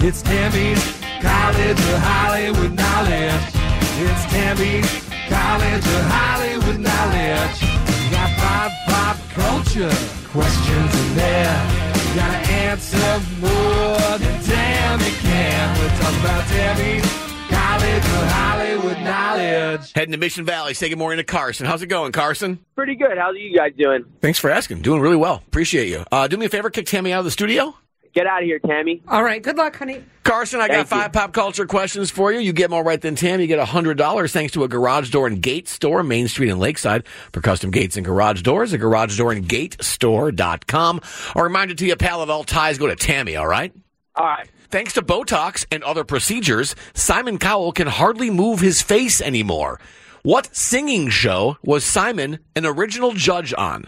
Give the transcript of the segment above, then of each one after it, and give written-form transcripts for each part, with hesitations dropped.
It's Tammy's College of Hollywood Knowledge. It's Tammy's College of Hollywood Knowledge. You got 5 pop culture questions in there. You gotta answer more than Tammy can. We're talking about Tammy's College of Hollywood Knowledge. Heading to Mission Valley, say good morning to Carson. How's it going, Carson? Pretty good. How are you guys doing? Thanks for asking. Doing really well. Appreciate you. Do me a favor, kick Tammy out of the studio. Get out of here, Tammy. All right. Good luck, honey. Carson, I got 5 pop culture questions for you. You get more right than Tammy, you get $100 thanks to a garage door and gate store, Main Street and Lakeside, for custom gates and garage doors, a garage door and gate store.com. A reminder to you, pal, of all ties, go to Tammy, all right? All right. Thanks to Botox and other procedures, Simon Cowell can hardly move his face anymore. What singing show was Simon an original judge on?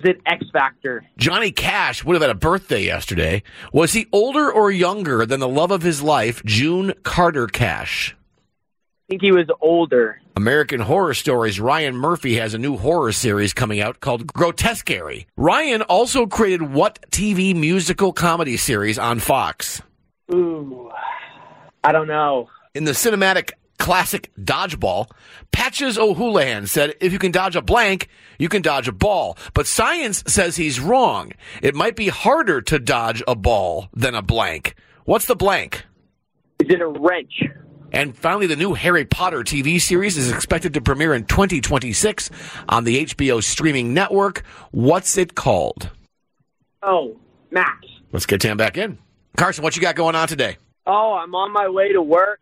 Was it X Factor? Johnny Cash would have had a birthday yesterday. Was he older or younger than the love of his life, June Carter Cash? I think he was older. American Horror Stories' Ryan Murphy has a new horror series coming out called Grotesquerie. Ryan also created what TV musical comedy series on Fox? Ooh, I don't know. In the cinematic classic Dodgeball, Patches O'Houlihan said, if you can dodge a blank, you can dodge a ball. But science says he's wrong. It might be harder to dodge a ball than a blank. What's the blank? Is it a wrench? And finally, the new Harry Potter TV series is expected to premiere in 2026 on the HBO streaming network. What's it called? Oh, Max. Let's get Tam back in. Carson, what you got going on today? Oh, I'm on my way to work.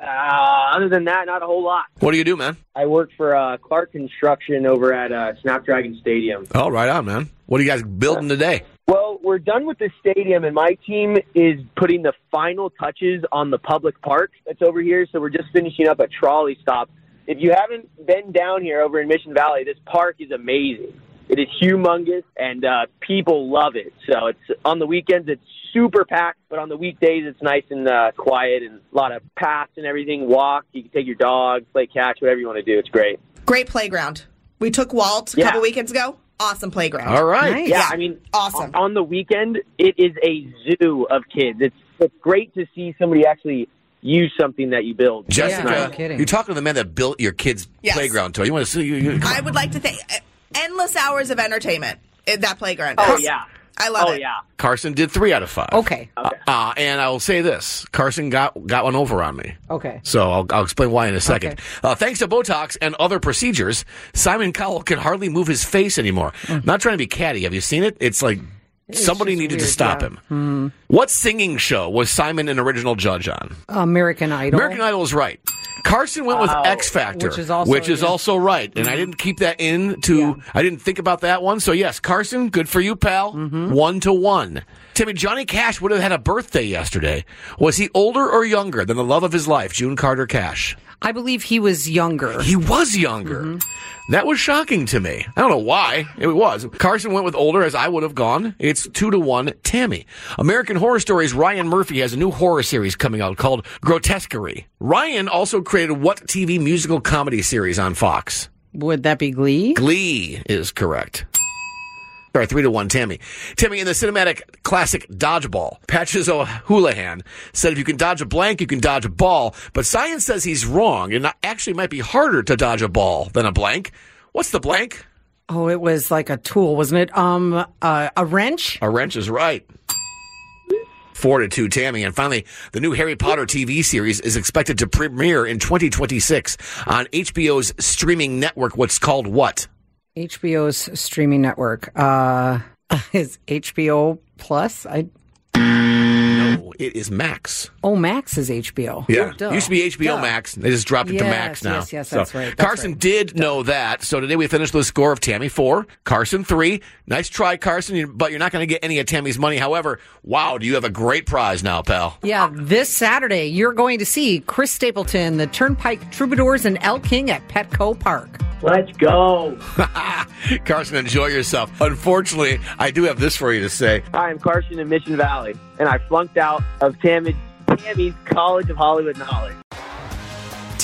Other than that, not a whole lot. What do you do, man? I work for Clark Construction over at Snapdragon Stadium. Oh, right on, man. What are you guys building today? Well, we're done with the stadium, and my team is putting the final touches on the public park that's over here, so we're just finishing up a trolley stop. If you haven't been down here over in Mission Valley, this park is amazing. It is humongous, and people love it. So it's on the weekends, it's super packed, but on the weekdays, it's nice and quiet, and a lot of paths and everything. Walk, you can take your dog, play catch, whatever you want to do. It's great. Great playground. We took Walt a couple weekends ago. Awesome playground. All right. Nice. Yeah, I mean, awesome. On the weekend, it is a zoo of kids. It's great to see somebody actually use something that you build. Jessica, you're talking to the man that built your kid's playground toy. You want to see? I would like to thank endless hours of entertainment at that playground. Oh, yeah. I love it. Yeah. Carson did 3 out of 5. Okay. And I will say this. Carson got one over on me. Okay. So I'll explain why in a second. Okay. Thanks to Botox and other procedures, Simon Cowell can hardly move his face anymore. Mm-hmm. Not trying to be catty. Have you seen it? It's like somebody needed to stop him. Mm-hmm. What singing show was Simon an original judge on? American Idol. American Idol is right. Carson went with X Factor, which is also right. And I didn't keep that in I didn't think about that one. So, yes, Carson, good for you, pal. 1-1. Timmy, Johnny Cash would have had a birthday yesterday. Was he older or younger than the love of his life, June Carter Cash? I believe he was younger. He was younger. Mm-hmm. That was shocking to me. I don't know why. It was. Carson went with older, as I would have gone. It's 2-1, Tammy. American Horror Stories' Ryan Murphy has a new horror series coming out called Grotesquerie. Ryan also created what TV musical comedy series on Fox? Would that be Glee? Glee is correct. All right, 3-1, Tammy. Tammy, in the cinematic classic Dodgeball, Patches O'Houlihan said if you can dodge a blank, you can dodge a ball. But science says he's wrong, and actually might be harder to dodge a ball than a blank. What's the blank? Oh, it was like a tool, wasn't it? A wrench? A wrench is right. Fortitude, Tammy. And finally, the new Harry Potter TV series is expected to premiere in 2026 on HBO's streaming network. What's called what? HBO's streaming network. Is HBO Plus? No, it is Max. Oh, Max is HBO. Yeah. It used to be HBO Max. They just dropped it to Max now. Yes, that's right. That's Carson did know that. So today we finished with a score of Tammy 4, Carson 3. Nice try, Carson, but you're not going to get any of Tammy's money. However, wow, do you have a great prize now, pal. Yeah, this Saturday you're going to see Chris Stapleton, the Turnpike Troubadours, and Elle King at Petco Park. Let's go. Carson, enjoy yourself. Unfortunately, I do have this for you to say. Hi, I'm Carson in Mission Valley, and I flunked out of Tammy's College of Hollywood Knowledge.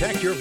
Protect your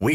We